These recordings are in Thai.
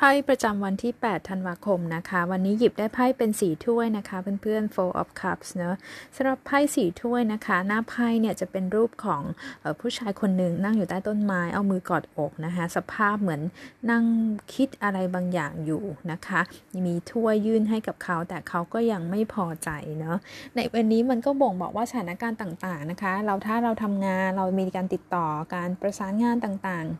ไพ่ประจำวันที่8ธันวาคมนะคะวันนี้หยิบได้ไพ่เป็น4ถ้วยนะคะเพื่อนๆ Four of Cups เนอะสำหรับไพ่4ถ้วยนะคะหน้าไพ่เนี่ยจะเป็นรูปของผู้ชายคนหนึ่งนั่งอยู่ใต้ต้นไม้เอามือกอดอกนะคะสภาพเหมือนนั่งคิดอะไรบางอย่างอยู่นะคะมีถ้วยยื่นให้กับเขาแต่เขาก็ยังไม่พอใจเนอะในวันนี้มันก็บ่งบอกว่าสถานการณ์ต่างๆนะคะถ้าเราทำงานเรามีการติดต่อการประสานงานต่างๆ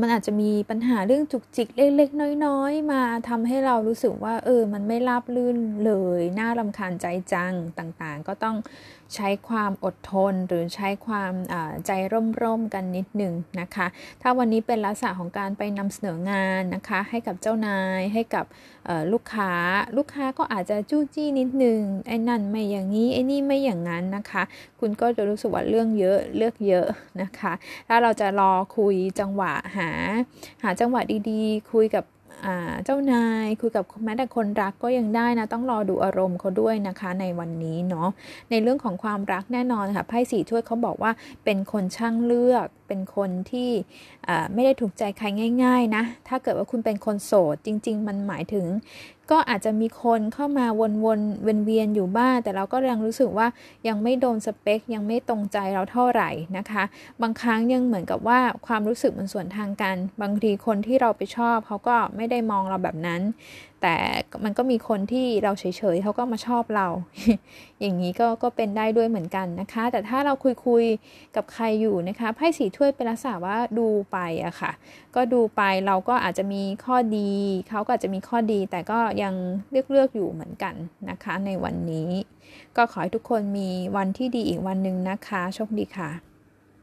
มันอาจจะมีปัญหาเรื่องจุกจิกเล็กๆน้อยๆมาทำให้เรารู้สึกว่ามันไม่ราบรื่นเลยน่ารำคาญใจจังต่างๆก็ต้องใช้ความอดทนหรือใช้ความใจร่มๆกันนิดนึงนะคะถ้าวันนี้เป็นลักษณะของการไปนำเสนองานนะคะให้กับเจ้านายให้กับลูกค้าก็อาจจะจู้จี้นิดนึงไอ้นั่นไม่อย่างนี้ไอ้นี่ไม่อย่างนั้นนะคะคุณก็จะรู้สึกว่าเรื่องเยอะเลือกเยอะนะคะถ้าเราจะรอคุยจังหวะหาจังหวะดีๆคุยกับเจ้านายคุยกับแม้แต่คนรักก็ยังได้นะต้องรอดูอารมณ์เขาด้วยนะคะในวันนี้เนาะในเรื่องของความรักแน่นอนค่ะไพ่สี่ถ้วยเขาบอกว่าเป็นคนช่างเลือกเป็นคนที่ไม่ได้ถูกใจใครง่ายๆนะถ้าเกิดว่าคุณเป็นคนโสดจริงๆมันหมายถึงก็อาจจะมีคนเข้ามาวนๆเวียนๆอยู่บ้างแต่เราก็ยังรู้สึกว่ายังไม่โดนสเปคยังไม่ตรงใจเราเท่าไหร่นะคะบางครั้งยังเหมือนกับว่าความรู้สึกมันสวนทางกันบางทีคนที่เราไปชอบเขาก็ไม่ได้มองเราแบบนั้นแต่มันก็มีคนที่เราเฉยๆเขาก็มาชอบเรา อย่างนี้ก็เป็นได้ด้วยเหมือนกันนะคะแต่ถ้าเราคุยกับใครอยู่นะคะไพ่สี่ถ้วยเป็นลักษณะว่าดูไปอะค่ะก็ดูไปเราก็อาจจะมีข้อดีเขาก็อาจจะมีข้อดีแต่ก็ยังเลือกอยู่เหมือนกันนะคะในวันนี้ก็ขอให้ทุกคนมีวันที่ดีอีกวันนึงนะคะโชคดีค่ะ